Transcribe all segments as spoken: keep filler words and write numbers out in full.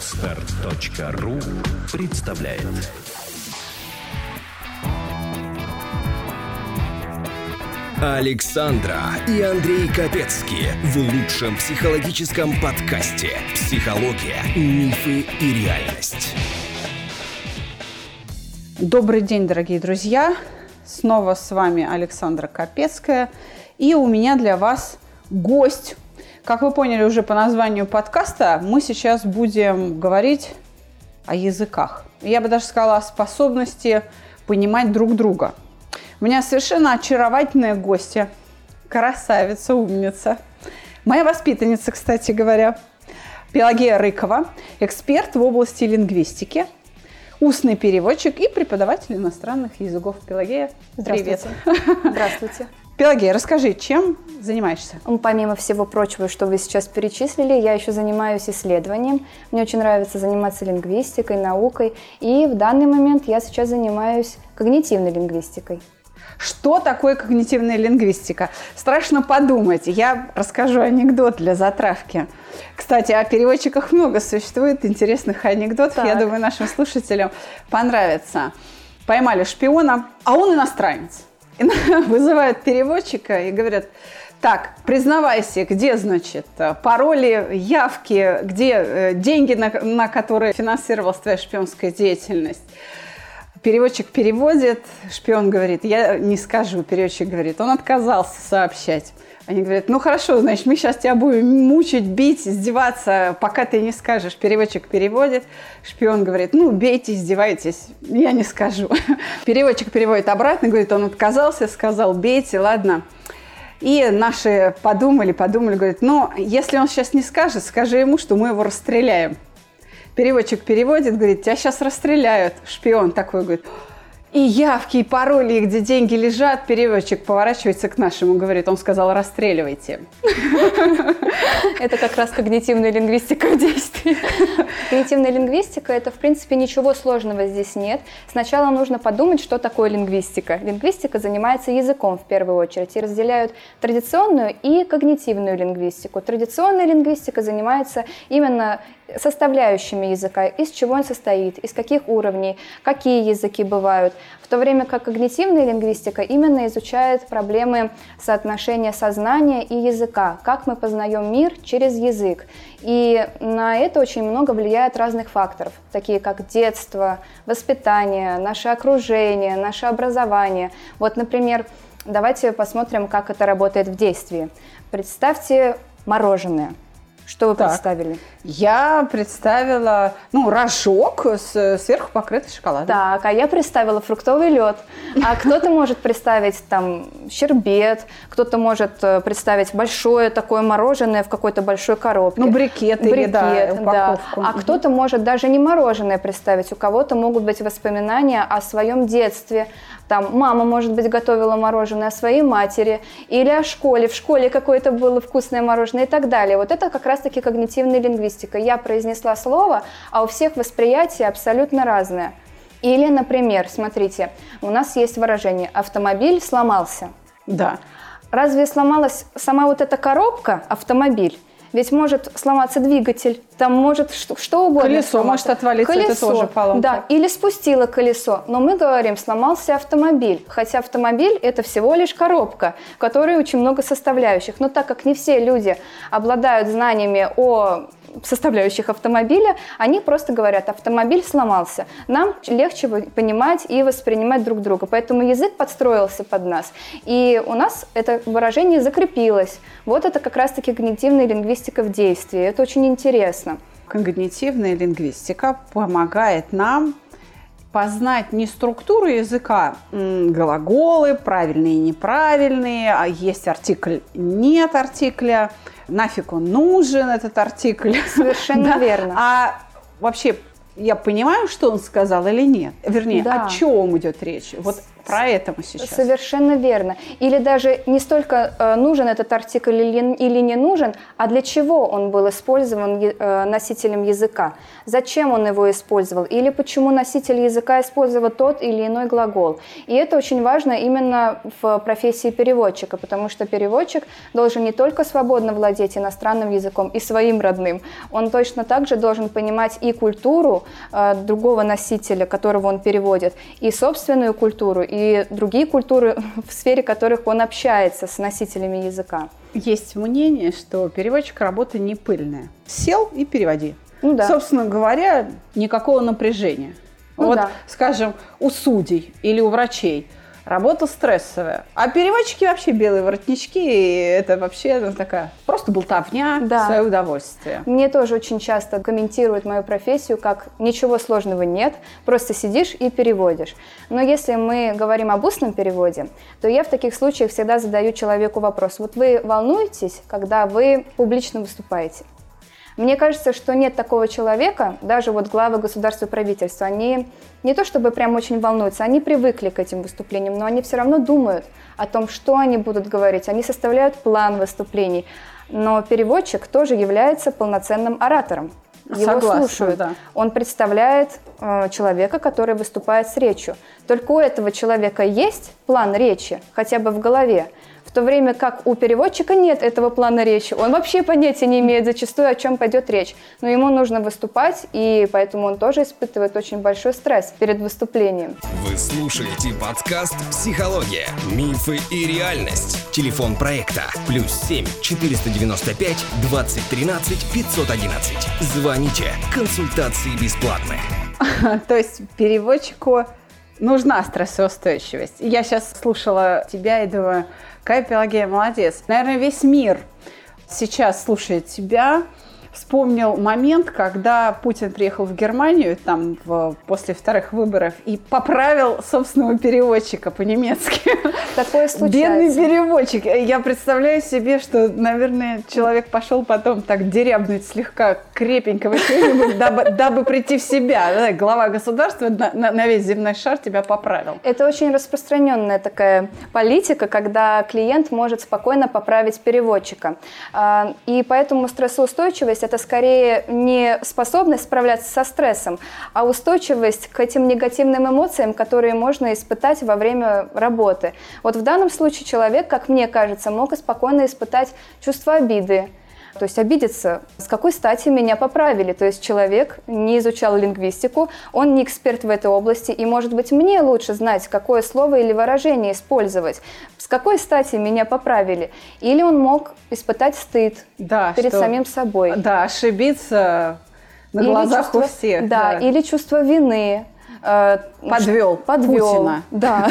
старт точка ру представляет. Александра и Андрей Капецкие в лучшем психологическом подкасте «Психология, мифы и реальность». Добрый день, дорогие друзья! Снова с вами Александра Капецкая. И у меня для вас гость. Как вы поняли уже по названию подкаста, мы сейчас будем говорить о языках. Я бы даже сказала о способности понимать друг друга. У меня совершенно очаровательная гостья, красавица, умница. Моя воспитанница, кстати говоря, Пелагея Рыкова, эксперт в области лингвистики, устный переводчик и преподаватель иностранных языков. Пелагея, привет. Здравствуйте. Здравствуйте. Пелагея, расскажи, чем занимаешься? Помимо всего прочего, что вы сейчас перечислили, я еще занимаюсь исследованием. Мне очень нравится заниматься лингвистикой, наукой. И в данный момент я сейчас занимаюсь когнитивной лингвистикой. Что такое когнитивная лингвистика? Страшно подумать. Я расскажу анекдот для затравки. Кстати, о переводчиках много существует интересных анекдотов. Так. Я думаю, нашим слушателям понравится. Поймали шпиона, а он иностранец. И вызывают переводчика и говорят: так, признавайся, где, значит, пароли, явки, где деньги, на, на которые финансировалась твоя шпионская деятельность. Переводчик переводит, шпион говорит: я не скажу. Переводчик говорит: он отказался сообщать. Они говорят: ну хорошо, значит, мы сейчас тебя будем мучить, бить, издеваться, пока ты не скажешь. Переводчик переводит, шпион говорит: ну бейте, издевайтесь, я не скажу. Переводчик переводит обратно, говорит: он отказался, сказал: бейте, ладно. И наши подумали, подумали, говорят: ну если он сейчас не скажет, скажи ему, что мы его расстреляем. Переводчик переводит, говорит: тебя сейчас расстреляют. Шпион такой говорит: и явки, и пароли, и где деньги лежат. Переводчик поворачивается к нашему, говорит: он сказал, расстреливайте. Это как раз когнитивная лингвистика в действии. Когнитивная лингвистика – это, в принципе, ничего сложного здесь нет. Сначала нужно подумать, что такое лингвистика. Лингвистика занимается языком, в первую очередь, и разделяют традиционную и когнитивную лингвистику. Традиционная лингвистика занимается именно составляющими языка, из чего он состоит, из каких уровней, какие языки бывают. В то время как когнитивная лингвистика именно изучает проблемы соотношения сознания и языка, как мы познаем мир через язык. И на это очень много влияет разных факторов, такие как детство, воспитание, наше окружение, наше образование. Вот, например, давайте посмотрим, как это работает в действии. Представьте мороженое. Что вы так представили? Я представила, ну, рожок сверху покрытый шоколадом. Так, а я представила фруктовый лед. А кто-то может представить там щербет, кто-то может представить большое такое мороженое в какой-то большой коробке. Ну, брикет, брикет или, да, упаковку. Да. А кто-то может даже не мороженое представить. У кого-то могут быть воспоминания о своем детстве. Там мама, может быть, готовила мороженое о своей матери или о школе. В школе какое-то было вкусное мороженое и так далее. Вот это как раз таки когнитивная лингвистика. Я произнесла слово, а у всех восприятие абсолютно разное. Или, например, смотрите, у нас есть выражение «автомобиль сломался». Да. Разве сломалась сама вот эта коробка «автомобиль»? Ведь может сломаться двигатель, там может что, что угодно. Колесо сломаться. Может отвалиться, колесо, это тоже поломка. Да, или спустило колесо. Но мы говорим, сломался автомобиль. Хотя автомобиль – это всего лишь коробка, в которой очень много составляющих. Но так как не все люди обладают знаниями о составляющих автомобиля, они просто говорят: автомобиль сломался. Нам легче понимать и воспринимать друг друга. Поэтому язык подстроился под нас. И у нас это выражение закрепилось. Вот это как раз-таки когнитивная лингвистика в действии. Это очень интересно. Когнитивная лингвистика помогает нам познать не структуру языка, глаголы, правильные и неправильные, а есть артикль, нет артикля, нафиг он нужен, этот артикль. Совершенно да? верно. А вообще я понимаю, что он сказал или нет? Вернее, да. о чем идет речь? Вот поэтому сейчас. Совершенно верно. Или даже не столько нужен этот артикль или не нужен, а для чего он был использован носителем языка, зачем он его использовал, или почему носитель языка использовал тот или иной глагол. И это очень важно именно в профессии переводчика, потому что переводчик должен не только свободно владеть иностранным языком и своим родным, он точно так же должен понимать и культуру другого носителя, которого он переводит, и собственную культуру, и другие культуры, в сфере которых он общается с носителями языка. Есть мнение, что переводчик работа не пыльная. Сел и переводи. Ну, да. Собственно говоря, никакого напряжения. Ну, вот, да. Скажем, у судей или у врачей работа стрессовая. А переводчики вообще белые воротнички, и это вообще ну, такая просто болтовня, да. Свое удовольствие. Мне тоже очень часто комментируют мою профессию, как ничего сложного нет, просто сидишь и переводишь. Но если мы говорим об устном переводе, то я в таких случаях всегда задаю человеку вопрос. Вот вы волнуетесь, когда вы публично выступаете? Мне кажется, что нет такого человека, даже вот главы государства и правительства, они не то чтобы прям очень волнуются, они привыкли к этим выступлениям, но они все равно думают о том, что они будут говорить, они составляют план выступлений, но переводчик тоже является полноценным оратором. Его Согласна, слушают. Да. Он представляет э, человека, который выступает с речью. Только у этого человека есть план речи, хотя бы в голове, в то время как у переводчика нет этого плана речи. Он вообще понятия не имеет зачастую, о чем пойдет речь. Но ему нужно выступать, и поэтому он тоже испытывает очень большой стресс перед выступлением. Вы слушаете подкаст «Психология. Мифы и реальность». Телефон проекта плюс семь четыреста девяносто пять двадцать тринадцать пятьсот одиннадцать. Звоните. Консультации бесплатные. То есть переводчику нужна стрессоустойчивость. Я сейчас слушала тебя и думаю, какая Пелагея молодец. Наверное, весь мир сейчас, слушая тебя, вспомнил момент, когда Путин приехал в Германию там, в, после вторых выборов и поправил собственного переводчика по-немецки. Такое случается. Бедный переводчик. Я представляю себе, что, наверное, человек пошел потом так дерябнуть слегка крепенького чего-нибудь, дабы, дабы прийти в себя. Глава государства на, на весь земной шар тебя поправил. Это очень распространенная такая политика, когда клиент может спокойно поправить переводчика. И поэтому стрессоустойчивость — это скорее не способность справляться со стрессом, а устойчивость к этим негативным эмоциям, которые можно испытать во время работы. Вот в данном случае человек, как мне кажется, мог спокойно испытать чувство обиды. То есть обидеться, с какой стати меня поправили. То есть человек не изучал лингвистику, он не эксперт в этой области, и, может быть, мне лучше знать, какое слово или выражение использовать. С какой стати меня поправили? Или он мог испытать стыд да, перед что, самим собой. Да, ошибиться на или глазах чувство, у всех. Да, да, или чувство вины. Подвел, подвел Путина. Да.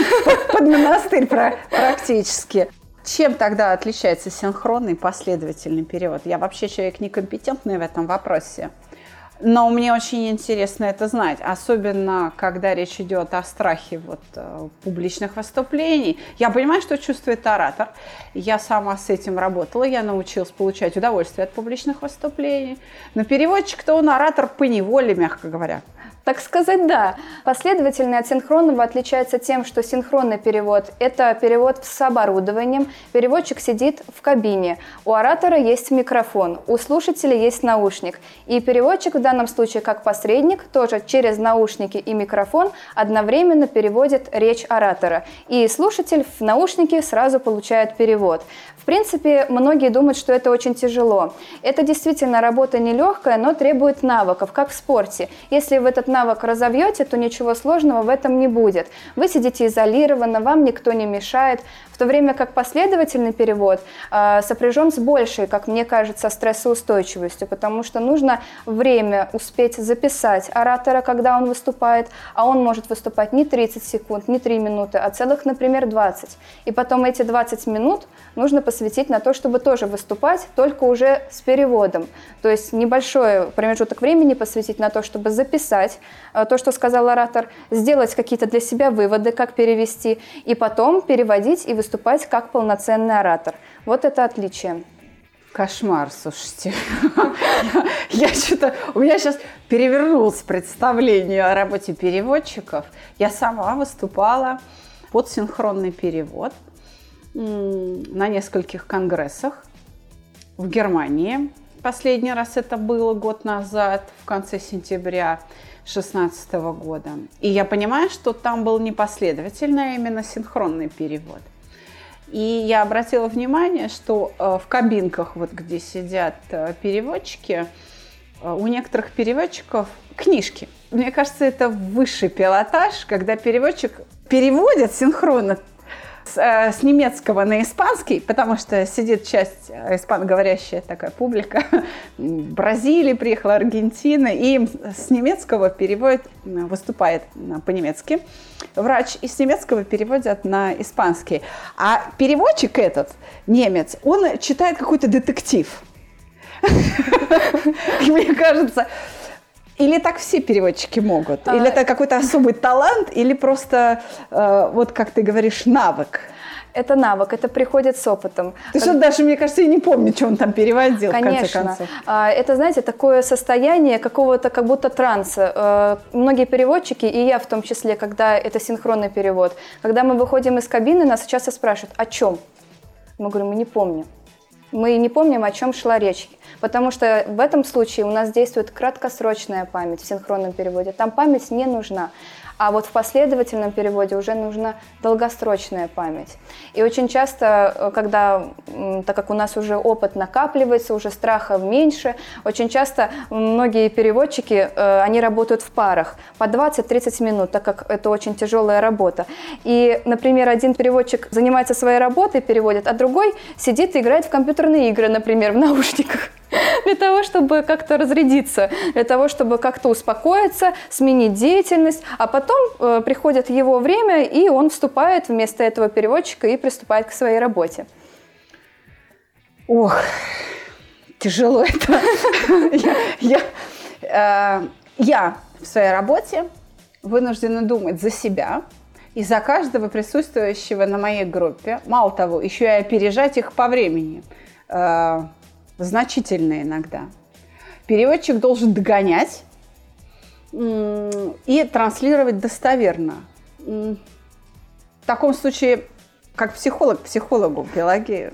Под монастырь практически. Чем тогда отличается синхронный и последовательный перевод? Я вообще человек некомпетентный в этом вопросе, но мне очень интересно это знать, особенно когда речь идет о страхе вот, публичных выступлений. Я понимаю, что чувствует оратор. Я сама с этим работала, я научилась получать удовольствие от публичных выступлений. Но переводчик-то он оратор поневоле, мягко говоря. Так сказать, да. Последовательный от синхронного отличается тем, что синхронный перевод – это перевод с оборудованием. Переводчик сидит в кабине. У оратора есть микрофон, у слушателя есть наушник. И переводчик в данном случае, как посредник, тоже через наушники и микрофон одновременно переводит речь оратора. И слушатель в наушнике сразу получает перевод. В принципе, многие думают, что это очень тяжело. Это действительно работа нелегкая, но требует навыков, как в спорте. Если в этот навык разовьете, то ничего сложного в этом не будет. Вы сидите изолированно, вам никто не мешает, в то время как последовательный перевод э, сопряжен с большей, как мне кажется, стрессоустойчивостью, потому что нужно время успеть записать оратора, когда он выступает, а он может выступать не тридцать секунд, не три минуты, а целых, например, двадцать. И потом эти двадцать минут нужно посвятить на то, чтобы тоже выступать, только уже с переводом. То есть небольшой промежуток времени посвятить на то, чтобы записать то, что сказал оратор, сделать какие-то для себя выводы, как перевести, и потом переводить и выступать как полноценный оратор. Вот это отличие. Кошмар, слушайте. Я что-то, у меня сейчас перевернулось представление о работе переводчиков. Я сама выступала под синхронный перевод на нескольких конгрессах в Германии. Последний раз это было год назад, в конце сентября две тысячи шестнадцатого года. И я понимаю, что там был непоследовательный, а именно синхронный перевод. И я обратила внимание, что в кабинках, вот где сидят переводчики, у некоторых переводчиков книжки. Мне кажется, это высший пилотаж, когда переводчик переводит синхронно с, с немецкого на испанский, потому что сидит часть испаноговорящая такая публика. Бразилия приехала, Аргентина, и с немецкого переводит, выступает по-немецки врач, и с немецкого переводят на испанский. А переводчик этот, немец, он читает какой-то детектив. Мне кажется... Или так все переводчики могут? Или а... это какой-то особый талант, или просто, э, вот как ты говоришь, навык? Это навык, это приходит с опытом. То есть он даже, мне кажется, и не помню, что он там переводил, конечно, в конце концов. Это, знаете, такое состояние какого-то как будто транса. Многие переводчики, и я в том числе, когда это синхронный перевод, когда мы выходим из кабины, нас часто спрашивают, о чем? Мы говорим, мы не помним. Мы не помним, о чем шла речь, потому что в этом случае у нас действует краткосрочная память в синхронном переводе. Там память не нужна, а вот в последовательном переводе уже нужна долгосрочная память. И очень часто, когда, так как у нас уже опыт накапливается, уже страха меньше, очень часто многие переводчики, они работают в парах по двадцать-тридцать минут, так как это очень тяжелая работа. И, например, один переводчик занимается своей работой, переводит, а другой сидит и играет в компьютер. Игры, например, в наушниках, для того, чтобы как-то разрядиться, для того, чтобы как-то успокоиться, сменить деятельность, а потом э, приходит его время, и он вступает вместо этого переводчика и приступает к своей работе. Ох, тяжело это. я, я, э, я в своей работе вынуждена думать за себя и за каждого присутствующего на моей группе. Мало того, еще и опережать их по времени. Э, значительно иногда. Переводчик должен догонять э, и транслировать достоверно. В таком случае, как психолог психологу, Пелагею,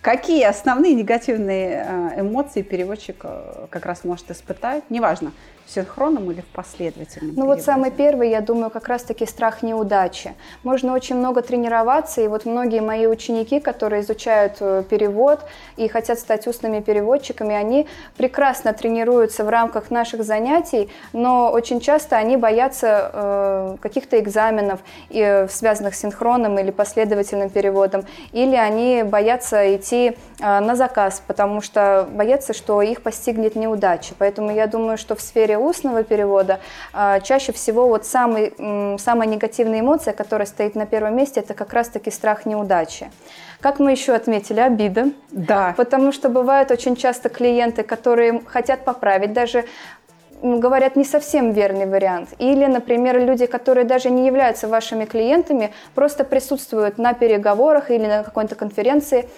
какие основные негативные эмоции переводчик как раз может испытать, неважно, в синхронном или в последовательном Ну переводе. Вот самый первый, я думаю, как раз-таки страх неудачи. Можно очень много тренироваться, и вот многие мои ученики, которые изучают перевод и хотят стать устными переводчиками, они прекрасно тренируются в рамках наших занятий, но очень часто они боятся э, каких-то экзаменов, и, связанных с синхронным или последовательным переводом, или они боятся идти э, на заказ, потому что боятся, что их постигнет неудача. Поэтому я думаю, что в сфере устного перевода чаще всего вот самый, самая негативная эмоция, которая стоит на первом месте, это как раз-таки страх неудачи. Как мы еще отметили, обида. Да. Потому что бывают очень часто клиенты, которые хотят поправить, даже говорят не совсем верный вариант. Или, например, люди, которые даже не являются вашими клиентами, просто присутствуют на переговорах или на какой-то конференции,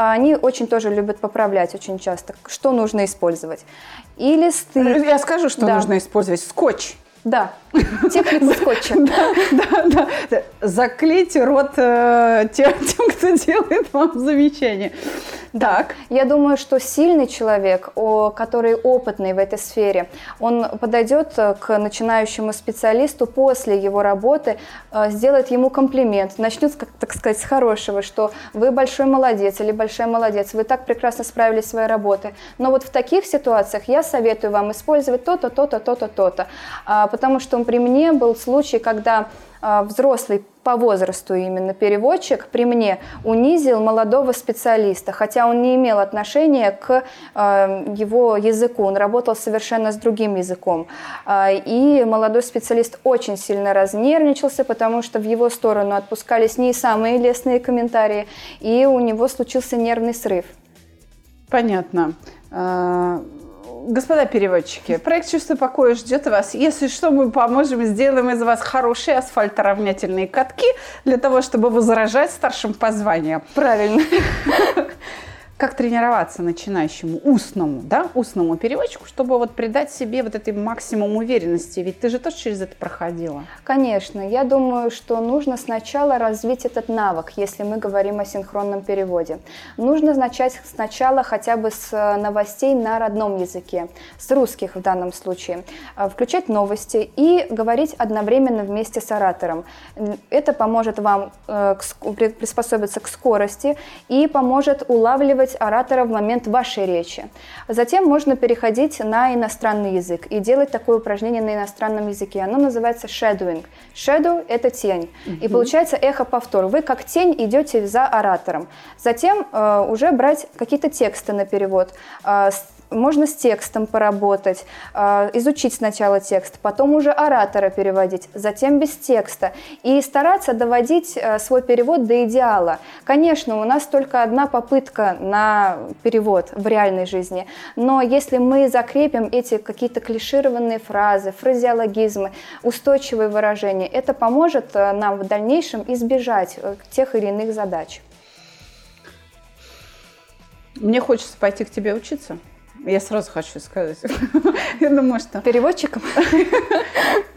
они очень тоже любят поправлять очень часто, что нужно использовать. Или стыд. Я скажу, что да. нужно использовать. Скотч. Да, техника скотча. Да, да, да. Заклейте рот э, тем, тем, кто делает вам замечания. Да. Так. Я думаю, что сильный человек, который опытный в этой сфере, он подойдет к начинающему специалисту после его работы, сделает ему комплимент, начнет, так сказать, с хорошего, что вы большой молодец или большая молодец, вы так прекрасно справились со своей работой. Но вот в таких ситуациях я советую вам использовать то-то, то-то, то-то, то-то. Потому что при мне был случай, когда э, взрослый по возрасту именно переводчик при мне унизил молодого специалиста, хотя он не имел отношения к э, его языку, он работал совершенно с другим языком. Э, и молодой специалист очень сильно разнервничался, потому что в его сторону отпускались не самые лестные комментарии, и у него случился нервный срыв. Понятно. Господа переводчики, проект «Чувство покоя» ждет вас. Если что, мы поможем и сделаем из вас хорошие асфальторавнятельные катки для того, чтобы возражать старшим по званию. Правильно. Как тренироваться начинающему устному, да, устному переводчику, чтобы вот придать себе вот этот максимум уверенности? Ведь ты же тоже через это проходила. Конечно. Я думаю, что нужно сначала развить этот навык, если мы говорим о синхронном переводе. Нужно начать сначала хотя бы с новостей на родном языке, с русских в данном случае. Включать новости и говорить одновременно вместе с оратором. Это поможет вам приспособиться к скорости и поможет улавливать оратора в момент вашей речи. Затем можно переходить на иностранный язык и делать такое упражнение на иностранном языке. Оно называется shadowing. Shadow – это тень. Uh-huh. И получается эхо-повтор. Вы как тень идете за оратором. Затем э, уже брать какие-то тексты на перевод. Э, Можно с текстом поработать, изучить сначала текст, потом уже оратора переводить, затем без текста. И стараться доводить свой перевод до идеала. Конечно, у нас только одна попытка на перевод в реальной жизни. Но если мы закрепим эти какие-то клишированные фразы, фразеологизмы, устойчивые выражения, это поможет нам в дальнейшем избежать тех или иных задач. Мне хочется пойти к тебе учиться. Я сразу хочу сказать. Я думаю, что... Переводчиком?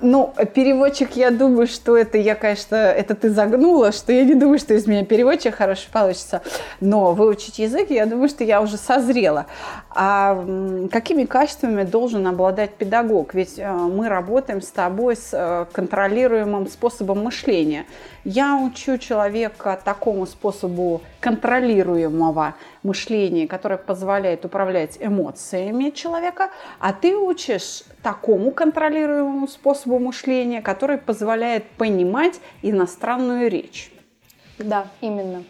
Ну, переводчик, я думаю, что это я, конечно, это ты загнула, что я не думаю, что из меня переводчик хороший получится. Но выучить язык, я думаю, что я уже созрела. А какими качествами должен обладать педагог? Ведь мы работаем с тобой с контролируемым способом мышления. Я учу человека такому способу контролируемого мышления, которое позволяет управлять эмоциями человека, а ты учишь такому контролируемому способу мышления, который позволяет понимать иностранную речь. Да, именно.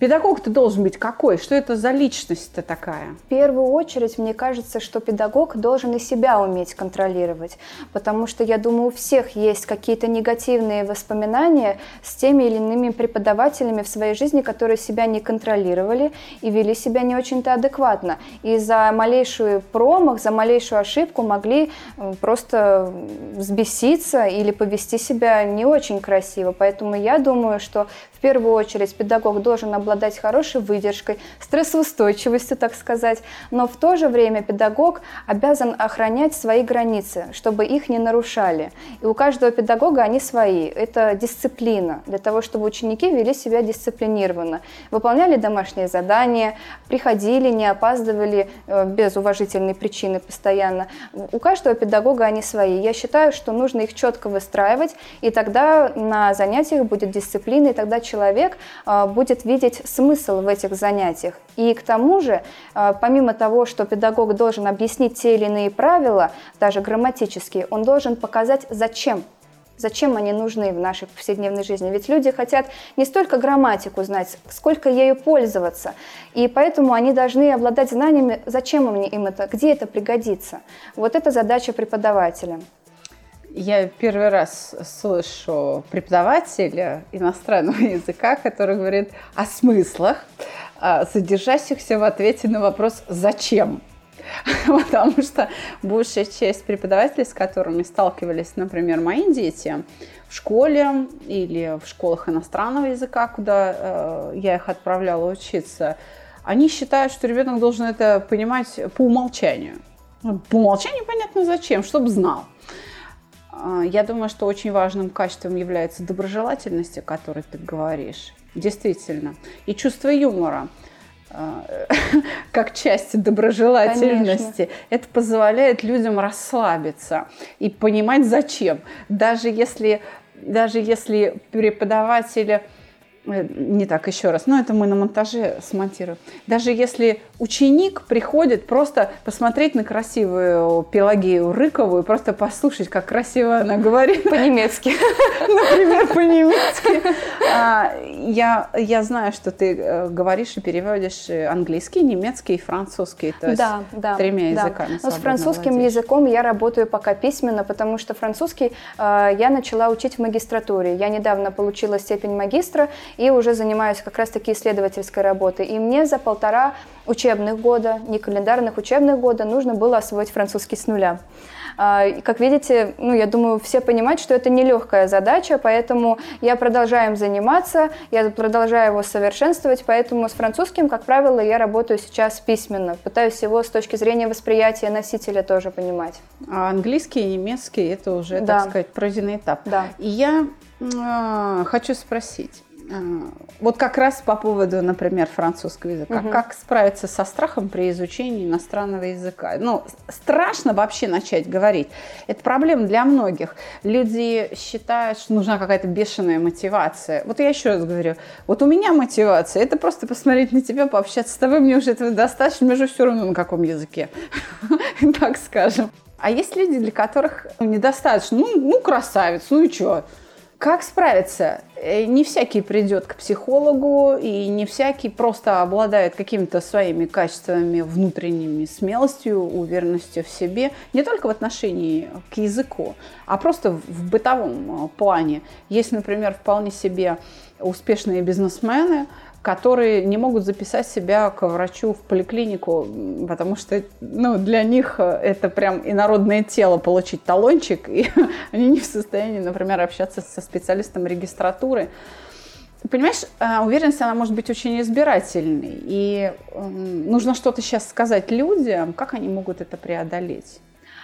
Педагог-то должен быть какой? Что это за личность-то такая? В первую очередь, мне кажется, что педагог должен и себя уметь контролировать. Потому что, я думаю, у всех есть какие-то негативные воспоминания с теми или иными преподавателями в своей жизни, которые себя не контролировали и вели себя не очень-то адекватно. И за малейшую промах, за малейшую ошибку могли просто взбеситься или повести себя не очень красиво. Поэтому я думаю, что в первую очередь педагог должен обладать обладать хорошей выдержкой, стрессоустойчивостью, так сказать. Но в то же время педагог обязан охранять свои границы, чтобы их не нарушали. И у каждого педагога они свои. Это дисциплина, для того, чтобы ученики вели себя дисциплинированно. Выполняли домашние задания, приходили, не опаздывали без уважительной причины постоянно. У каждого педагога они свои. Я считаю, что нужно их четко выстраивать, и тогда на занятиях будет дисциплина, и тогда человек будет видеть смысл в этих занятиях. И к тому же, помимо того, что педагог должен объяснить те или иные правила, даже грамматические, он должен показать, зачем. Зачем они нужны в нашей повседневной жизни. Ведь люди хотят не столько грамматику знать, сколько ею пользоваться. И поэтому они должны обладать знаниями, зачем им это, где это пригодится. Вот это задача преподавателя. Я первый раз слышу преподавателя иностранного языка, который говорит о смыслах, содержащихся в ответе на вопрос «зачем?». Потому что большая часть преподавателей, с которыми сталкивались, например, мои дети, в школе или в школах иностранного языка, куда я их отправляла учиться, они считают, что ребенок должен это понимать по умолчанию. По умолчанию понятно зачем, чтобы знал. Я думаю, что очень важным качеством является доброжелательность, о которой ты говоришь. Действительно. И чувство юмора, как часть доброжелательности. Конечно. Это позволяет людям расслабиться и понимать, зачем. Даже если, даже если преподаватели... Не так, еще раз. Но это мы на монтаже смонтируем. Даже если ученик приходит просто посмотреть на красивую Пелагею Рыкову и просто послушать, как красиво она говорит. По-немецки. Например, по-немецки. Я, я знаю, что ты говоришь и переводишь английский, немецкий и французский. То есть да, да, тремя да. языками. Но с французским владеешь. Языком я работаю пока письменно, потому что французский э, я начала учить в магистратуре. Я недавно получила степень магистра. и уже занимаюсь как раз-таки исследовательской работой. И мне за полтора учебных года, не календарных, учебных года нужно было освоить французский с нуля. Как видите, ну, я думаю, все понимают, что это нелегкая задача, поэтому я продолжаю им заниматься, я продолжаю его совершенствовать, поэтому с французским, как правило, я работаю сейчас письменно, пытаюсь его с точки зрения восприятия носителя тоже понимать. А английский и немецкий – это уже, да. так сказать, пройденный этап. Да. И я э, хочу спросить. Вот как раз по поводу, например, французского языка. Угу. Как справиться со страхом при изучении иностранного языка? Ну, страшно вообще начать говорить. Это проблема для многих. Люди считают, что нужна какая-то бешеная мотивация. Вот я еще раз говорю, вот у меня мотивация, это просто посмотреть на тебя, пообщаться с тобой, мне уже этого достаточно, мне же все равно на каком языке, так скажем. А есть люди, для которых недостаточно, ну, красавец, ну и что? Как справиться? Не всякий придет к психологу, и не всякий просто обладает какими-то своими качествами, внутренними, смелостью, уверенностью в себе. Не только в отношении к языку, а просто в бытовом плане. Есть, например, вполне себе успешные бизнесмены, которые не могут записать себя к врачу в поликлинику, потому что, ну, для них это прям инородное тело получить талончик, и они не в состоянии, например, общаться со специалистом регистратуры. Понимаешь, уверенность, она может быть очень избирательной, и нужно что-то сейчас сказать людям, как они могут это преодолеть.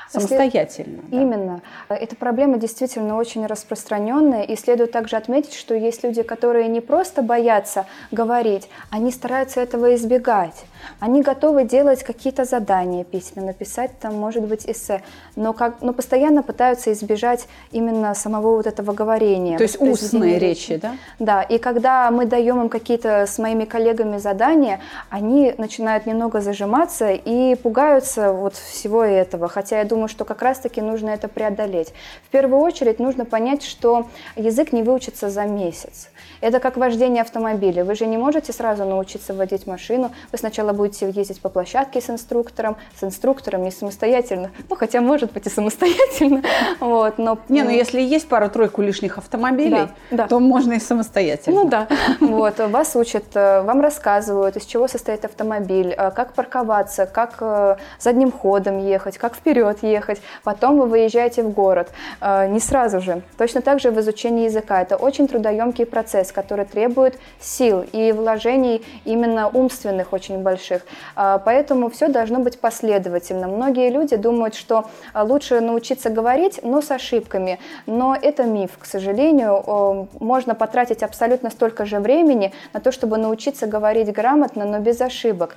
Самостоятельно. След... Да. Именно. Эта проблема действительно очень распространенная, и следует также отметить, что есть люди, которые не просто боятся говорить, они стараются этого избегать. Они готовы делать какие-то задания письменно, писать там, может быть, эссе, но, как... но постоянно пытаются избежать именно самого вот этого говорения. То есть устные речи, да? Да, и когда мы даем им какие-то с моими коллегами задания, они начинают немного зажиматься и пугаются вот всего этого, хотя я думаю, Думаю, что как раз-таки нужно это преодолеть. В первую очередь нужно понять, что язык не выучится за месяц. Это как вождение автомобиля. Вы же не можете сразу научиться водить машину. Вы сначала будете ездить по площадке с инструктором, с инструктором не самостоятельно. Ну, хотя, может быть, и самостоятельно. Вот, но... Не, ну если есть пару-тройку лишних автомобилей, да, то да. можно и самостоятельно. Ну да. Вот, вас учат, вам рассказывают, из чего состоит автомобиль, как парковаться, как задним ходом ехать, как вперед ехать. Потом вы выезжаете в город. Не сразу же. Точно так же в изучении языка. Это очень трудоемкий процесс, который требует сил и вложений именно умственных очень больших. Поэтому все должно быть последовательно. Многие люди думают, что лучше научиться говорить, но с ошибками. Но это миф, к сожалению. Можно потратить абсолютно столько же времени на то, чтобы научиться говорить грамотно, но без ошибок.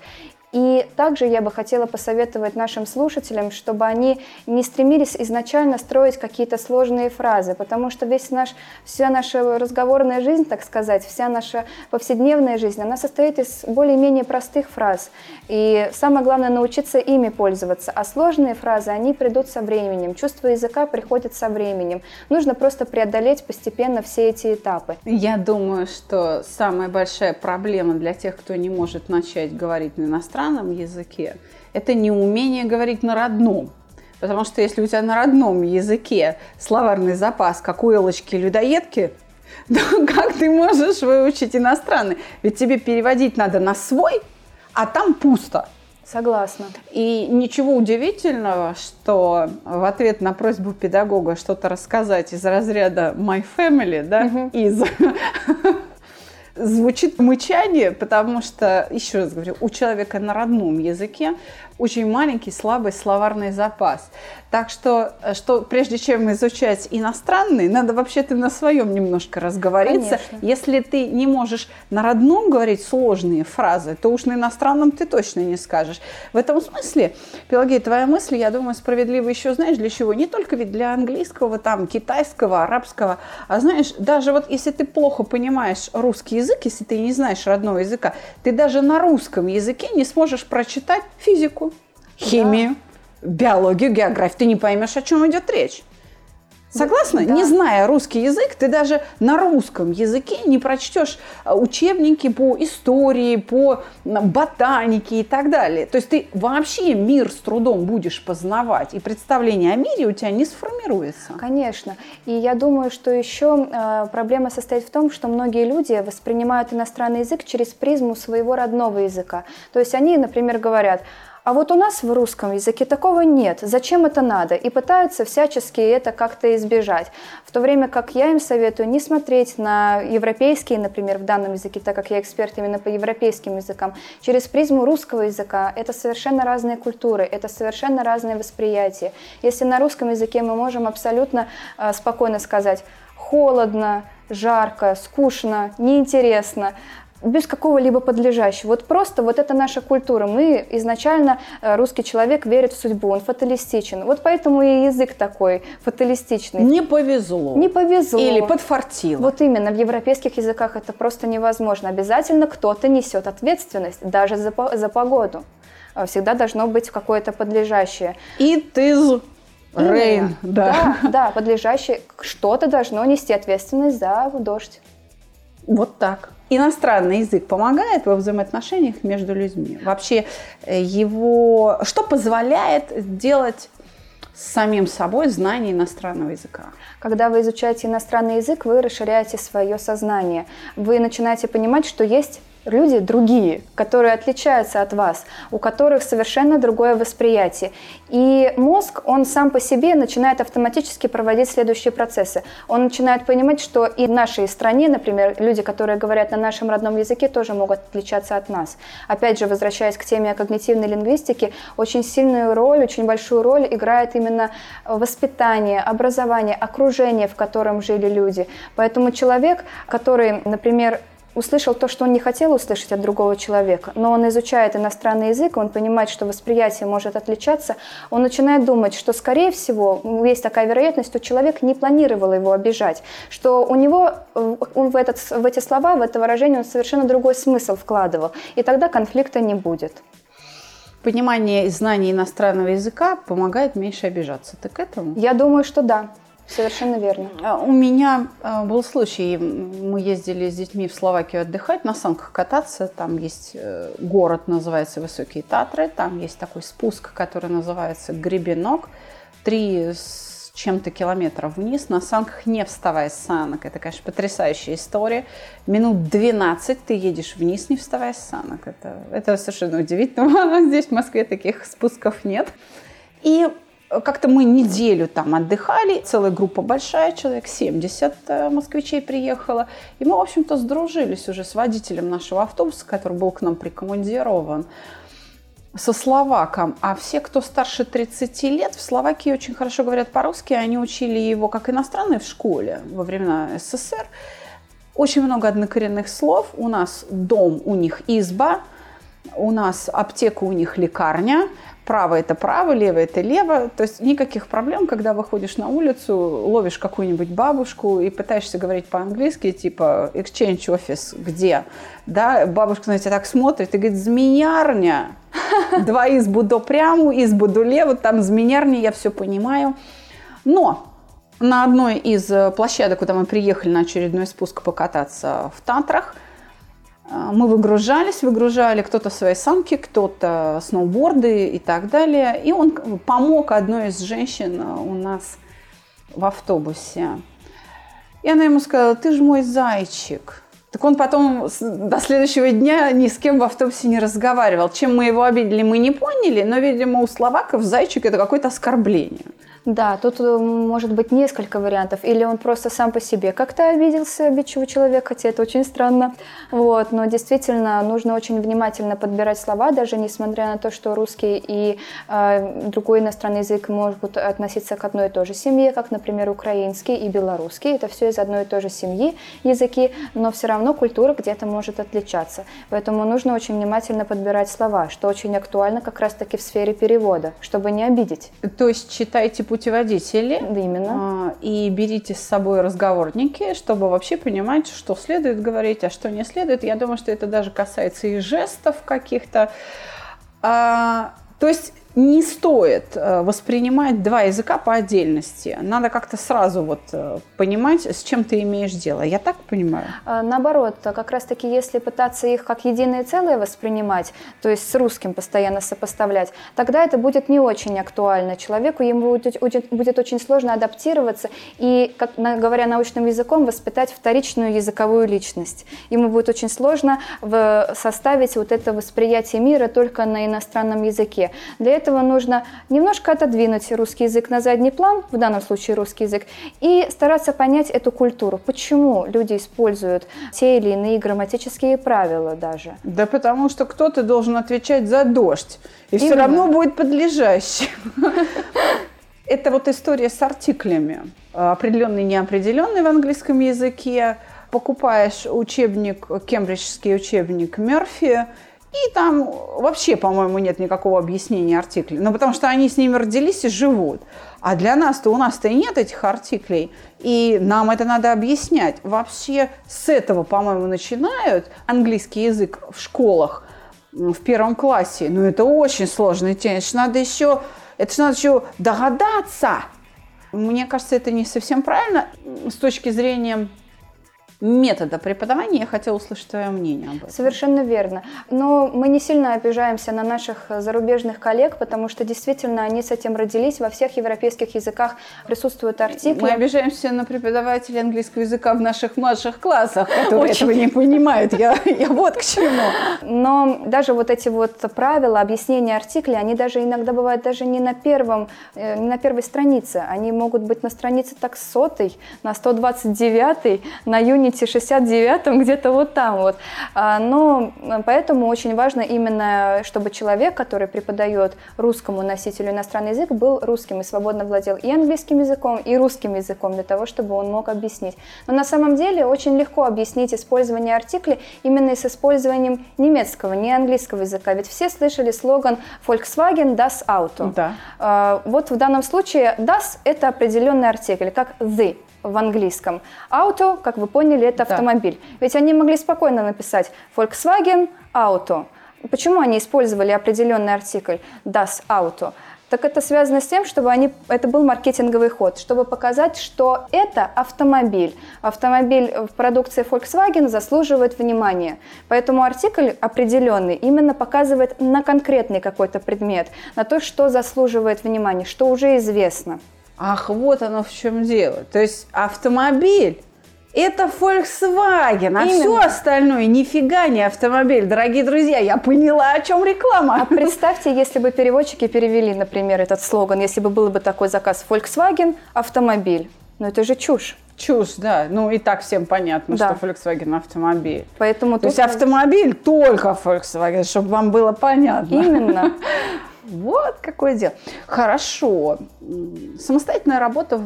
И также я бы хотела посоветовать нашим слушателям, чтобы они не стремились изначально строить какие-то сложные фразы, потому что весь наш, вся наша разговорная жизнь, так сказать, вся наша повседневная жизнь, она состоит из более-менее простых фраз. И самое главное — научиться ими пользоваться. А сложные фразы, они придут со временем. Чувство языка приходит со временем. Нужно просто преодолеть постепенно все эти этапы. Я думаю, что самая большая проблема для тех, кто не может начать говорить на иностранном языке, это неумение говорить на родном. Потому что если у тебя на родном языке словарный запас, как у Элочки-людоедки, то как ты можешь выучить иностранный? Ведь тебе переводить надо на свой, а там пусто. Согласна. И ничего удивительного, что в ответ на просьбу педагога что-то рассказать из разряда «my family», да, угу. из... звучит мычание, потому что, еще раз говорю, у человека на родном языке очень маленький, слабый словарный запас. Так что, что прежде чем изучать иностранный, надо вообще-то на своем немножко разговориться. Конечно. Если ты не можешь на родном говорить сложные фразы, то уж на иностранном ты точно не скажешь. В этом смысле, Пелагея, твоя мысль, я думаю, справедлива еще, знаешь, для чего? Не только ведь для английского, там, китайского, арабского, а знаешь, даже вот если ты плохо понимаешь русский язык, если ты не знаешь родного языка, ты даже на русском языке не сможешь прочитать физику, химию, да. биологию, географию. Ты не поймешь, о чем идет речь. Согласна? Да. Не зная русский язык, ты даже на русском языке не прочтешь учебники по истории, по ботанике и так далее. То есть ты вообще мир с трудом будешь познавать, и представление о мире у тебя не сформируется. Конечно. И я думаю, что еще проблема состоит в том, что многие люди воспринимают иностранный язык через призму своего родного языка. То есть они, например, говорят: а вот у нас в русском языке такого нет, зачем это надо? И пытаются всячески это как-то избежать. В то время как я им советую не смотреть на европейские, например, в данном языке, так как я эксперт именно по европейским языкам, через призму русского языка. Это совершенно разные культуры, это совершенно разные восприятия. Если на русском языке мы можем абсолютно спокойно сказать «холодно», «жарко», «скучно», «неинтересно», без какого-либо подлежащего. Вот просто вот это наша культура. Мы изначально, русский человек верит в судьбу, он фаталистичен. Вот поэтому и язык такой фаталистичный. Не повезло. Не повезло. Или подфартило. Вот именно, в европейских языках это просто невозможно. Обязательно кто-то несет ответственность даже за, за погоду. Всегда должно быть какое-то подлежащее. И ты... Рейн. Да. Да, да, подлежащее. Что-то должно нести ответственность за дождь. Вот так. Иностранный язык помогает во взаимоотношениях между людьми. Вообще его... Что позволяет делать с самим собой знание иностранного языка? Когда вы изучаете иностранный язык, вы расширяете свое сознание. Вы начинаете понимать, что есть... люди другие, которые отличаются от вас, у которых совершенно другое восприятие. И мозг, он сам по себе начинает автоматически проводить следующие процессы. Он начинает понимать, что и в нашей стране, например, люди, которые говорят на нашем родном языке, тоже могут отличаться от нас. Опять же, возвращаясь к теме когнитивной лингвистики, очень сильную роль, очень большую роль играет именно воспитание, образование, окружение, в котором жили люди. Поэтому человек, который, например, услышал то, что он не хотел услышать от другого человека, но он изучает иностранный язык, он понимает, что восприятие может отличаться, он начинает думать, что, скорее всего, есть такая вероятность, что человек не планировал его обижать, что у него в, этот, в эти слова, в это выражение он совершенно другой смысл вкладывал, и тогда конфликта не будет. Понимание и знание иностранного языка помогает меньше обижаться. Ты к этому? Я думаю, что да. Совершенно верно. У меня был случай, мы ездили с детьми в Словакию отдыхать, на санках кататься, там есть город, называется Высокие Татры, там есть такой спуск, который называется Гребенок, три с чем-то километров вниз, на санках не вставая с санок, это, конечно, потрясающая история, минут двенадцать ты едешь вниз, не вставая с санок, это, это совершенно удивительно, здесь в Москве таких спусков нет, и... Как-то мы неделю там отдыхали, целая группа большая, человек семьдесят москвичей приехала. И мы, в общем-то, сдружились уже с водителем нашего автобуса, который был к нам прикомандирован, со словаком. А все, кто старше тридцати лет, в Словакии очень хорошо говорят по-русски. Они учили его как иностранный в школе во времена СССР. Очень много однокоренных слов. У нас дом, у них изба, у нас аптека, у них лекарня. Право – это право, лево – это лево. То есть никаких проблем, когда выходишь на улицу, ловишь какую-нибудь бабушку и пытаешься говорить по-английски, типа «exchange office» – где? Да? Бабушка на тебя так смотрит и говорит «змеярня». Два избу до пряму, избу до леву, там змеярня, я все понимаю. Но на одной из площадок, куда мы приехали на очередной спуск покататься в Татрах, мы выгружались, выгружали кто-то свои санки, кто-то сноуборды и так далее. И он помог одной из женщин у нас в автобусе. И она ему сказала: ты же мой зайчик. Так он потом до следующего дня ни с кем в автобусе не разговаривал. Чем мы его обидели, мы не поняли, но, видимо, у словаков зайчик – это какое-то оскорбление. Да, тут может быть несколько вариантов. Или он просто сам по себе как-то обиделся, обидчивый человек, хотя это очень странно. Вот. Но действительно нужно очень внимательно подбирать слова, даже несмотря на то, что русский и э, другой иностранный язык могут относиться к одной и той же семье, как, например, украинский и белорусский. Это все из одной и той же семьи языки, но все равно культура где-то может отличаться. Поэтому нужно очень внимательно подбирать слова, что очень актуально как раз-таки в сфере перевода, чтобы не обидеть. То есть читайте путеводители. Да, именно. И берите с собой разговорники, чтобы вообще понимать, что следует говорить, а что не следует. Я думаю, что это даже касается и жестов каких-то. А, то есть не стоит воспринимать два языка по отдельности. Надо как-то сразу вот понимать, с чем ты имеешь дело. Я так понимаю? Наоборот, как раз-таки, если пытаться их как единое целое воспринимать, то есть с русским постоянно сопоставлять, тогда это будет не очень актуально человеку, ему будет, будет очень сложно адаптироваться и, как, говоря научным языком, воспитать вторичную языковую личность. Ему будет очень сложно составить вот это восприятие мира только на иностранном языке. Для этого нужно немножко отодвинуть русский язык на задний план, в данном случае русский язык, и стараться понять эту культуру. Почему люди используют те или иные грамматические правила даже? Да потому что кто-то должен отвечать за дождь, и Именно. Все равно будет подлежащим. Это вот история с артиклями. Определенный, неопределенный в английском языке. Покупаешь учебник, кембриджский учебник Мерфи, и там вообще, по-моему, нет никакого объяснения артиклей. Ну, потому что они с ними родились и живут. А для нас-то, у нас-то и нет этих артиклей. И нам это надо объяснять. Вообще с этого, по-моему, начинают английский язык в школах в первом классе. Ну, это очень сложная тема. Это же надо еще, это же надо еще догадаться. Мне кажется, это не совсем правильно с точки зрения метода преподавания. Я хотела услышать твое мнение об этом. Совершенно верно. Но мы не сильно обижаемся на наших зарубежных коллег, потому что действительно они с этим родились. Во всех европейских языках присутствуют артикли. Мы обижаемся на преподавателей английского языка в наших младших классах, которые этого не понимают. Я вот к чему. Но даже вот эти вот правила, объяснения артиклей, они даже иногда бывают даже не на первом, не на первой странице. Они могут быть на странице так сотой, на сто двадцать девятой, на юни шестьдесят девятом, где-то вот там вот. Но поэтому очень важно именно, чтобы человек, который преподает русскому носителю иностранный язык, был русским и свободно владел и английским языком, и русским языком, для того, чтобы он мог объяснить. Но на самом деле очень легко объяснить использование артиклей именно с использованием немецкого, не английского языка. Ведь все слышали слоган Volkswagen das Auto. Да. Вот в данном случае das – это определенный артикль, как the в английском. Auto, как вы поняли, это да. автомобиль. Ведь они могли спокойно написать Volkswagen Auto. Почему они использовали определенный артикль das Auto? Так это связано с тем, чтобы они, это был маркетинговый ход, чтобы показать, что это автомобиль. Автомобиль в продукции Volkswagen заслуживает внимания. Поэтому артикль определенный именно показывает на конкретный какой-то предмет, на то, что заслуживает внимания, что уже известно. Ах, вот оно в чем дело. То есть автомобиль – это Volkswagen, а Именно. Все остальное – нифига не автомобиль. Дорогие друзья, я поняла, о чем реклама. А представьте, если бы переводчики перевели, например, этот слоган, если бы был бы такой заказ Volkswagen – автомобиль. Но это же чушь. Чушь, да. Ну и так всем понятно, да. что Volkswagen автомобиль. Поэтому То тут... есть автомобиль только Volkswagen, чтобы вам было понятно. Именно. Вот какое дело. Хорошо. Самостоятельная работа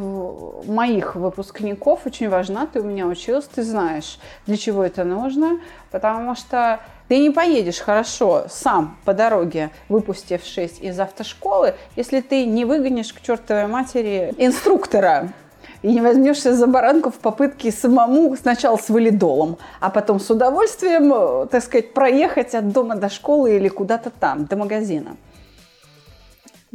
моих выпускников очень важна. Ты у меня училась, ты знаешь, для чего это нужно. Потому что ты не поедешь хорошо сам по дороге, выпустившись из автошколы, если ты не выгонишь к чертовой матери инструктора. И не возьмешься за баранку в попытке самому сначала с валидолом, а потом с удовольствием, так сказать, проехать от дома до школы или куда-то там, до магазина.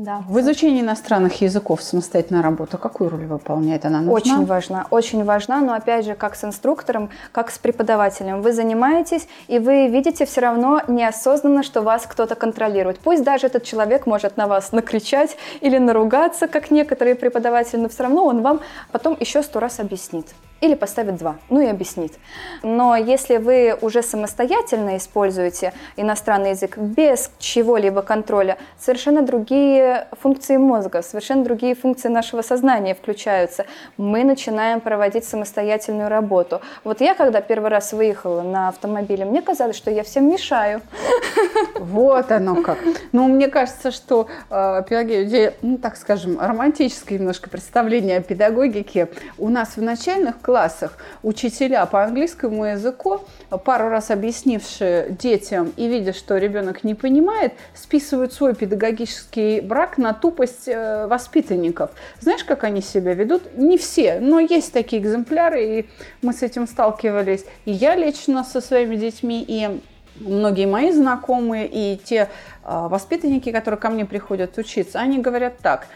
Да. В изучении иностранных языков самостоятельная работа какую роль выполняет? Она нужна? Очень важна, очень важна, но опять же, как с инструктором, как с преподавателем. Вы занимаетесь, и вы видите все равно неосознанно, что вас кто-то контролирует. Пусть даже этот человек может на вас накричать или наругаться, как некоторые преподаватели, но все равно он вам потом еще сто раз объяснит. Или поставит два, ну и объяснит. Но если вы уже самостоятельно используете иностранный язык без чего-либо контроля, совершенно другие функции мозга, совершенно другие функции нашего сознания включаются. Мы начинаем проводить самостоятельную работу. Вот я, когда первый раз выехала на автомобиле, мне казалось, что я всем мешаю. Вот оно как. Ну, мне кажется, что Пелагея, ну, так скажем, романтическое немножко представление о педагогике у нас в начальных классах учителя по английскому языку, пару раз объяснившие детям и видя, что ребенок не понимает, списывают свой педагогический брак на тупость воспитанников. Знаешь, как они себя ведут? Не все, но есть такие экземпляры, и мы с этим сталкивались. И я лично со своими детьми, и многие мои знакомые и те воспитанники, которые ко мне приходят учиться, они говорят так: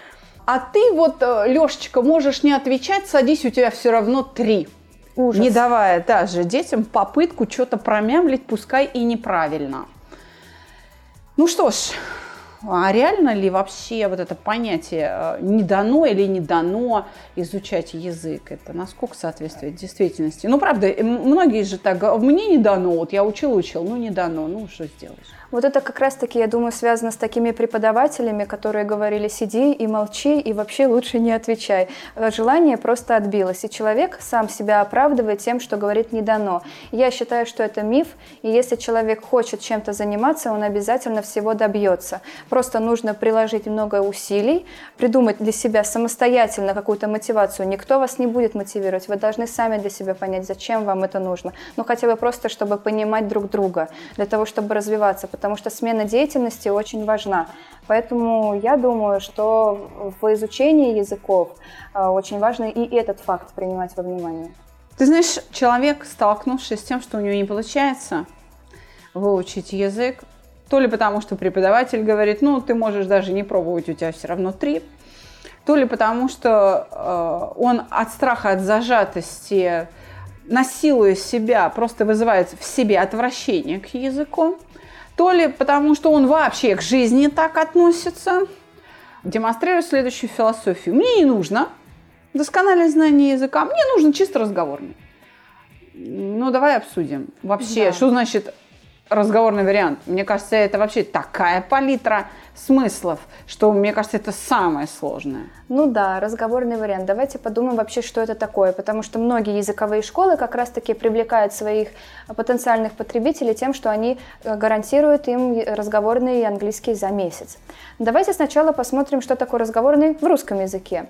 а ты вот, Лешечка, можешь не отвечать, садись, у тебя все равно три. Ужас. Не давая даже детям попытку что-то промямлить, пускай и неправильно. Ну что ж, а реально ли вообще вот это понятие «не дано» или «не дано» изучать язык? Это насколько соответствует действительности? Ну, правда, многие же так говорят: мне не дано, вот я учил-учил, ну не дано, ну что сделаешь? Вот это как раз-таки, я думаю, связано с такими преподавателями, которые говорили: сиди и молчи, и вообще лучше не отвечай. Желание просто отбилось, и человек сам себя оправдывает тем, что говорит «не дано». Я считаю, что это миф, и если человек хочет чем-то заниматься, он обязательно всего добьется. Просто нужно приложить много усилий, придумать для себя самостоятельно какую-то мотивацию. Никто вас не будет мотивировать, вы должны сами для себя понять, зачем вам это нужно. Ну, хотя бы просто, чтобы понимать друг друга, для того, чтобы развиваться, потому что смена деятельности очень важна. Поэтому я думаю, что в изучении языков очень важно и этот факт принимать во внимание. Ты знаешь, человек, столкнувшись с тем, что у него не получается выучить язык, то ли потому, что преподаватель говорит: ну, ты можешь даже не пробовать, у тебя все равно три, то ли потому, что он от страха, от зажатости, насилуя себя, просто вызывает в себе отвращение к языку, то ли потому, что он вообще к жизни так относится, демонстрирует следующую философию: мне не нужно доскональное знание языка, мне нужно чисто разговорный. Ну, давай обсудим вообще, да, что значит разговорный вариант. Мне кажется, это вообще такая палитра смыслов, что, мне кажется, это самое сложное. Ну да, разговорный вариант. Давайте подумаем вообще, что это такое, потому что многие языковые школы как раз-таки привлекают своих потенциальных потребителей тем, что они гарантируют им разговорный английский за месяц. Давайте сначала посмотрим, что такое разговорный в русском языке.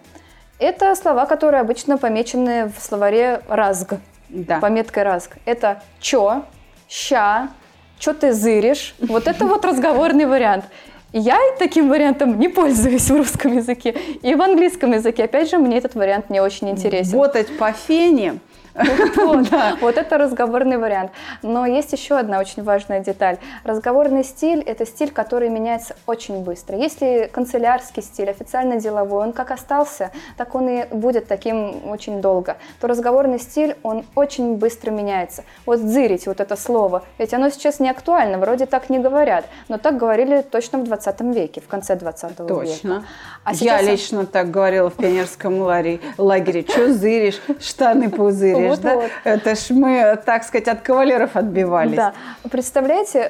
Это слова, которые обычно помечены в словаре «разг», да, пометкой «разг». Это «чё», «ща», «Чё ты зыришь?» Вот это вот разговорный вариант. Я таким вариантом не пользуюсь в русском языке и в английском языке. Опять же, мне этот вариант не очень интересен. Ботать по фене. Вот, вот, да. Вот это разговорный вариант. Но есть еще одна очень важная деталь. Разговорный стиль – это стиль, который меняется очень быстро. Если канцелярский стиль, официально-деловой, он как остался, так он и будет таким очень долго, то разговорный стиль, он очень быстро меняется. Вот «дзырить», вот это слово, ведь оно сейчас не актуально, вроде так не говорят, но так говорили точно в двадцатом веке, в конце двадцатого точно. Века. Точно. А я сейчас... лично так говорила в пионерском лагере: «Чё зыришь? Штаны пузыришь». Вот, да? Вот. Это ж мы, так сказать, от кавалеров отбивались. Да. Представляете,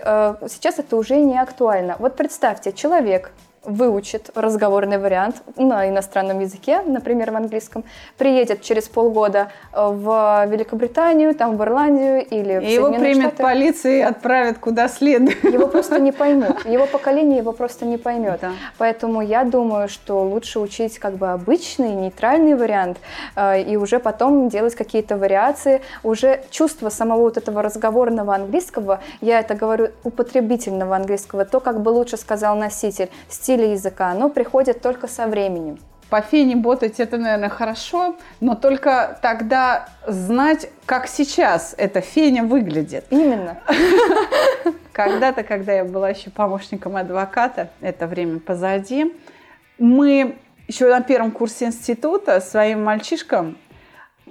сейчас это уже не актуально. Вот представьте, человек выучит разговорный вариант на иностранном языке, например, в английском, приедет через полгода в Великобританию, там в Ирландию или в Соединенные Штаты. И его примет полиция и отправит куда следует. Его просто не поймут. Его поколение его просто не поймет. Да. Поэтому я думаю, что лучше учить как бы обычный, нейтральный вариант и уже потом делать какие-то вариации. Уже чувство самого вот этого разговорного английского, я это говорю употребительного английского, то, как бы лучше сказал носитель, стиль языка, оно приходит только со временем. По фене ботать — это, наверное, хорошо, но только тогда знать, как сейчас эта феня выглядит. Именно. Когда-то, когда я была еще помощником адвоката, это время позади, мы еще на первом курсе института своим мальчишкам,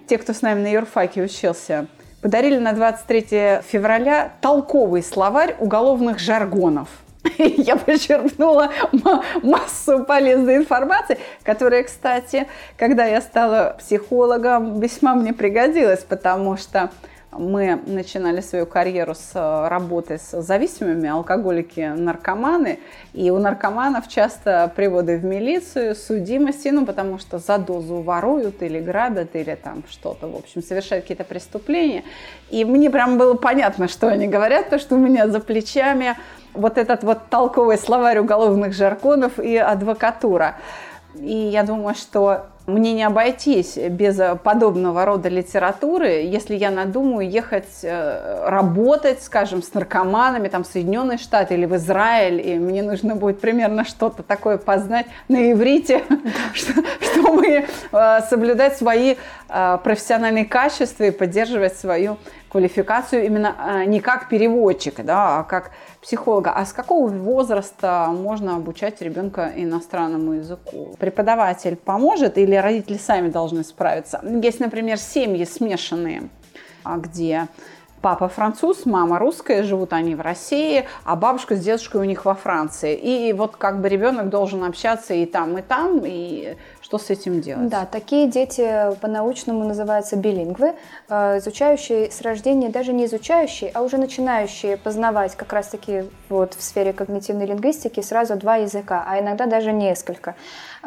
те, кто с нами на юрфаке учился, подарили на двадцать третье февраля толковый словарь уголовных жаргонов. Я почерпнула массу полезной информации, которая, кстати, когда я стала психологом, весьма мне пригодилась, потому что мы начинали свою карьеру с работы с зависимыми, алкоголики, наркоманы. И у наркоманов часто приводы в милицию, судимости, ну, потому что за дозу воруют или грабят, или там что-то, в общем, совершают какие-то преступления. И мне прям было понятно, что они говорят, то, что у меня за плечами вот этот вот толковый словарь уголовных жаргонов и адвокатура. И я думаю, что мне не обойтись без подобного рода литературы, если я надумаю ехать работать, скажем, с наркоманами там, в Соединенные Штаты или в Израиль, и мне нужно будет примерно что-то такое познать на иврите, чтобы соблюдать свои профессиональные качества и поддерживать свою квалификацию именно не как переводчика, да, а как психолога. А с какого возраста можно обучать ребенка иностранному языку? Преподаватель поможет или родители сами должны справиться? Есть, например, семьи смешанные, где папа француз, мама русская, живут они в России, а бабушка с дедушкой у них во Франции. И вот как бы ребенок должен общаться и там, и там, и что с этим делать? Да, такие дети по-научному называются билингвы, изучающие с рождения, даже не изучающие, а уже начинающие познавать как раз-таки вот в сфере когнитивной лингвистики сразу два языка, а иногда даже несколько.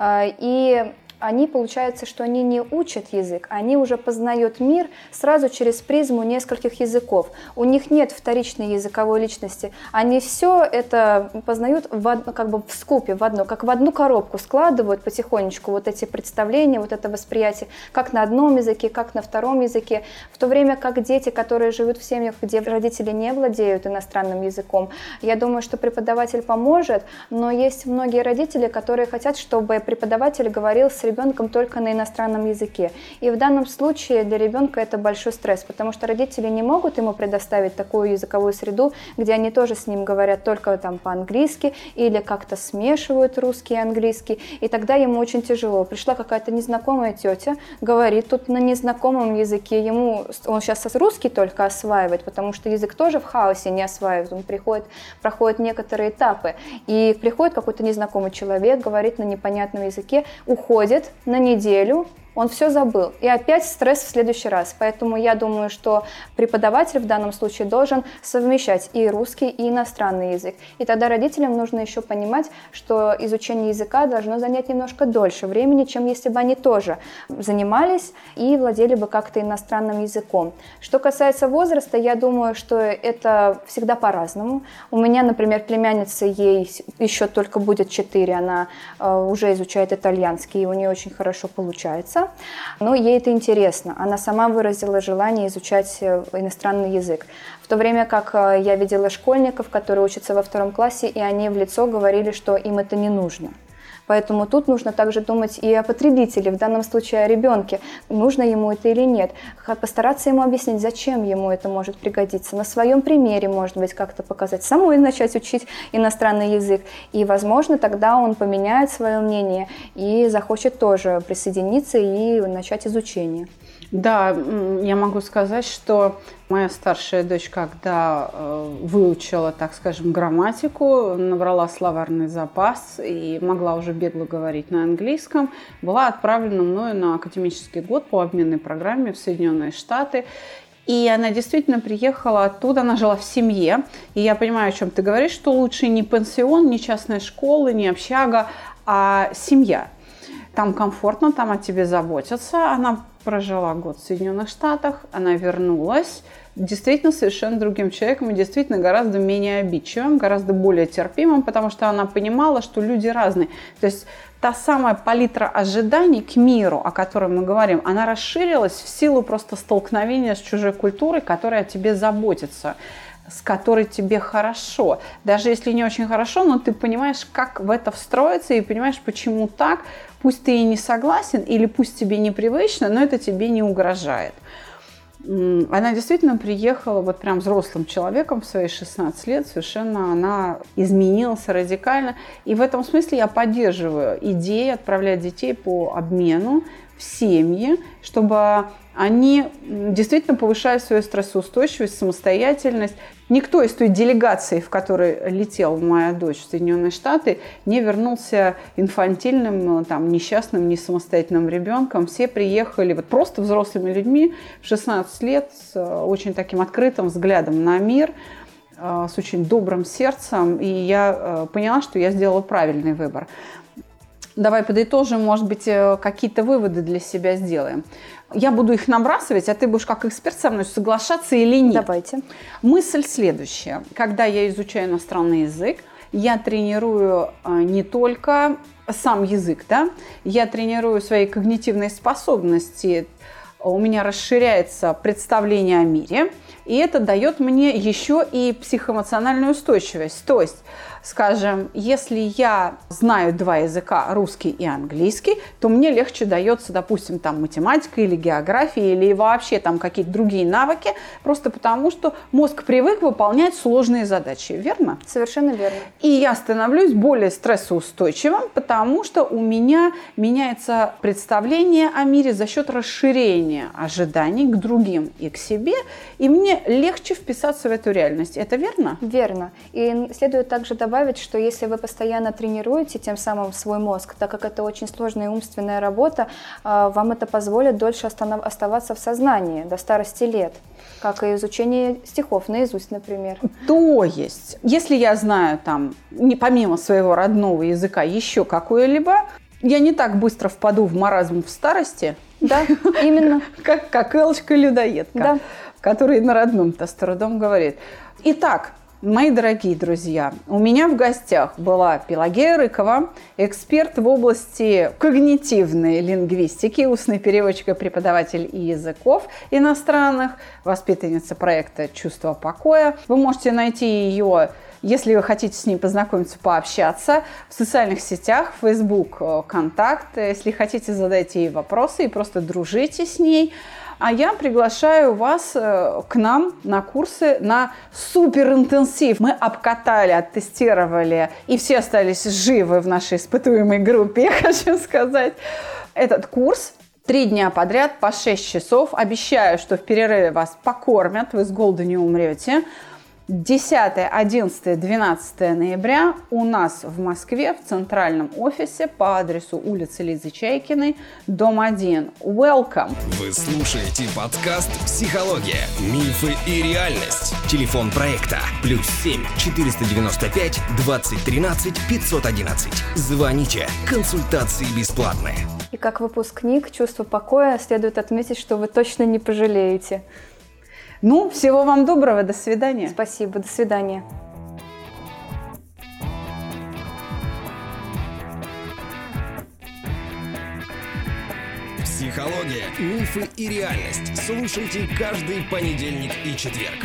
И они, получается, что они не учат язык, они уже познают мир сразу через призму нескольких языков. У них нет вторичной языковой личности. Они все это познают в одно, как бы вскупе, в одно, как в одну коробку складывают потихонечку вот эти представления, вот это восприятие, как на одном языке, как на втором языке. В то время как дети, которые живут в семьях, где родители не владеют иностранным языком, я думаю, что преподаватель поможет, но есть многие родители, которые хотят, чтобы преподаватель говорил с ребенком, ребенком только на иностранном языке. И в данном случае для ребенка это большой стресс, потому что родители не могут ему предоставить такую языковую среду, где они тоже с ним говорят только там по-английски или как-то смешивают русский и английский, и тогда ему очень тяжело. Пришла какая-то незнакомая тетя, говорит тут на незнакомом языке, ему он сейчас русский только осваивает, потому что язык тоже в хаосе не осваивает, он приходит, проходит некоторые этапы, и приходит какой-то незнакомый человек, говорит на непонятном языке, уходит на неделю, он все забыл. И опять стресс в следующий раз. Поэтому я думаю, что преподаватель в данном случае должен совмещать и русский, и иностранный язык. И тогда родителям нужно еще понимать, что изучение языка должно занять немножко дольше времени, чем если бы они тоже занимались и владели бы как-то иностранным языком. Что касается возраста, я думаю, что это всегда по-разному. У меня, например, племянница, ей еще только будет четыре, она уже изучает итальянский, и у нее очень хорошо получается. Но ей это интересно. Она сама выразила желание изучать иностранный язык. В то время как я видела школьников, которые учатся во втором классе, и они в лицо говорили, что им это не нужно. Поэтому тут нужно также думать и о потребителе, в данном случае о ребенке, нужно ему это или нет. Постараться ему объяснить, зачем ему это может пригодиться. На своем примере, может быть, как-то показать. Самой начать учить иностранный язык. И, возможно, тогда он поменяет свое мнение и захочет тоже присоединиться и начать изучение. Да, я могу сказать, что моя старшая дочь, когда выучила, так скажем, грамматику, набрала словарный запас и могла уже бегло говорить на английском, была отправлена мною на академический год по обменной программе в Соединенные Штаты. И она действительно приехала оттуда, она жила в семье. И я понимаю, о чем ты говоришь, что лучше не пансион, не частная школа, не общага, а семья. Там комфортно, там о тебе заботятся. Она прожила год в Соединенных Штатах, она вернулась действительно совершенно другим человеком и действительно гораздо менее обидчивым, гораздо более терпимым, потому что она понимала, что люди разные. То есть та самая палитра ожиданий к миру, о которой мы говорим, она расширилась в силу просто столкновения с чужой культурой, которая о тебе заботится, с которой тебе хорошо. Даже если не очень хорошо, но ты понимаешь, как в это встроиться и понимаешь, почему так. Пусть ты и не согласен или пусть тебе непривычно, но это тебе не угрожает. Она действительно приехала вот прям взрослым человеком в свои шестнадцать лет. Совершенно она изменилась радикально. И в этом смысле я поддерживаю идею отправлять детей по обмену в семьи, чтобы они действительно повышали свою стрессоустойчивость, самостоятельность. Никто из той делегации, в которой летела моя дочь в Соединенные Штаты, не вернулся инфантильным, там, несчастным, несамостоятельным ребенком. Все приехали вот просто взрослыми людьми в шестнадцать лет с очень таким открытым взглядом на мир, с очень добрым сердцем. И я поняла, что я сделала правильный выбор. Давай подытожим, может быть, какие-то выводы для себя сделаем. Я буду их набрасывать, а ты будешь как эксперт со мной соглашаться или нет. Давайте. Мысль следующая. Когда я изучаю иностранный язык, я тренирую не только сам язык, да? Я тренирую свои когнитивные способности. У меня расширяется представление о мире, и это дает мне еще и психоэмоциональную устойчивость. То есть скажем, если я знаю два языка, русский и английский, то мне легче дается, допустим, там математика или география, или вообще там какие-то другие навыки, просто потому что мозг привык выполнять сложные задачи, верно? Совершенно верно. И я становлюсь более стрессоустойчивым, потому что у меня меняется представление о мире за счет расширения ожиданий к другим и к себе, и мне легче вписаться в эту реальность. Это верно? Верно. И следует также добавить, что если вы постоянно тренируете тем самым свой мозг, так как это очень сложная умственная работа, вам это позволит дольше оставаться в сознании до старости лет, как и изучение стихов наизусть, например. То есть, если я знаю там, не помимо своего родного языка, еще какое-либо, я не так быстро впаду в маразм в старости, да, именно, как, как Элочка-людоедка, да, которая на родном-то с трудом говорит. Итак, мои дорогие друзья, у меня в гостях была Пелагея Рыкова, эксперт в области когнитивной лингвистики, устный переводчик и преподаватель языков иностранных, воспитанница проекта «Чувство покоя». Вы можете найти ее, если вы хотите с ней познакомиться, пообщаться, в социальных сетях, Facebook, ВКонтакте. Если хотите, задайте ей вопросы и просто дружите с ней. А я приглашаю вас к нам на курсы, на суперинтенсив. Мы обкатали, оттестировали, и все остались живы в нашей испытуемой группе, я хочу сказать. Этот курс три дня подряд по шесть часов. Обещаю, что в перерыве вас покормят, вы с голоду не умрете. десятое, одиннадцатое, двенадцатое ноября у нас в Москве в центральном офисе по адресу улицы Лизы Чайкиной, дом один. Welcome! Вы слушаете подкаст «Психология. Мифы и реальность». Телефон проекта плюс семь четыреста девяносто пять двадцать тринадцать пятьсот одиннадцать. Звоните. Консультации бесплатные. И как выпускник «Чувство покоя» следует отметить, что вы точно не пожалеете. Ну, всего вам доброго, до свидания. Спасибо, до свидания. Психология, мифы и реальность. Слушайте каждый понедельник и четверг.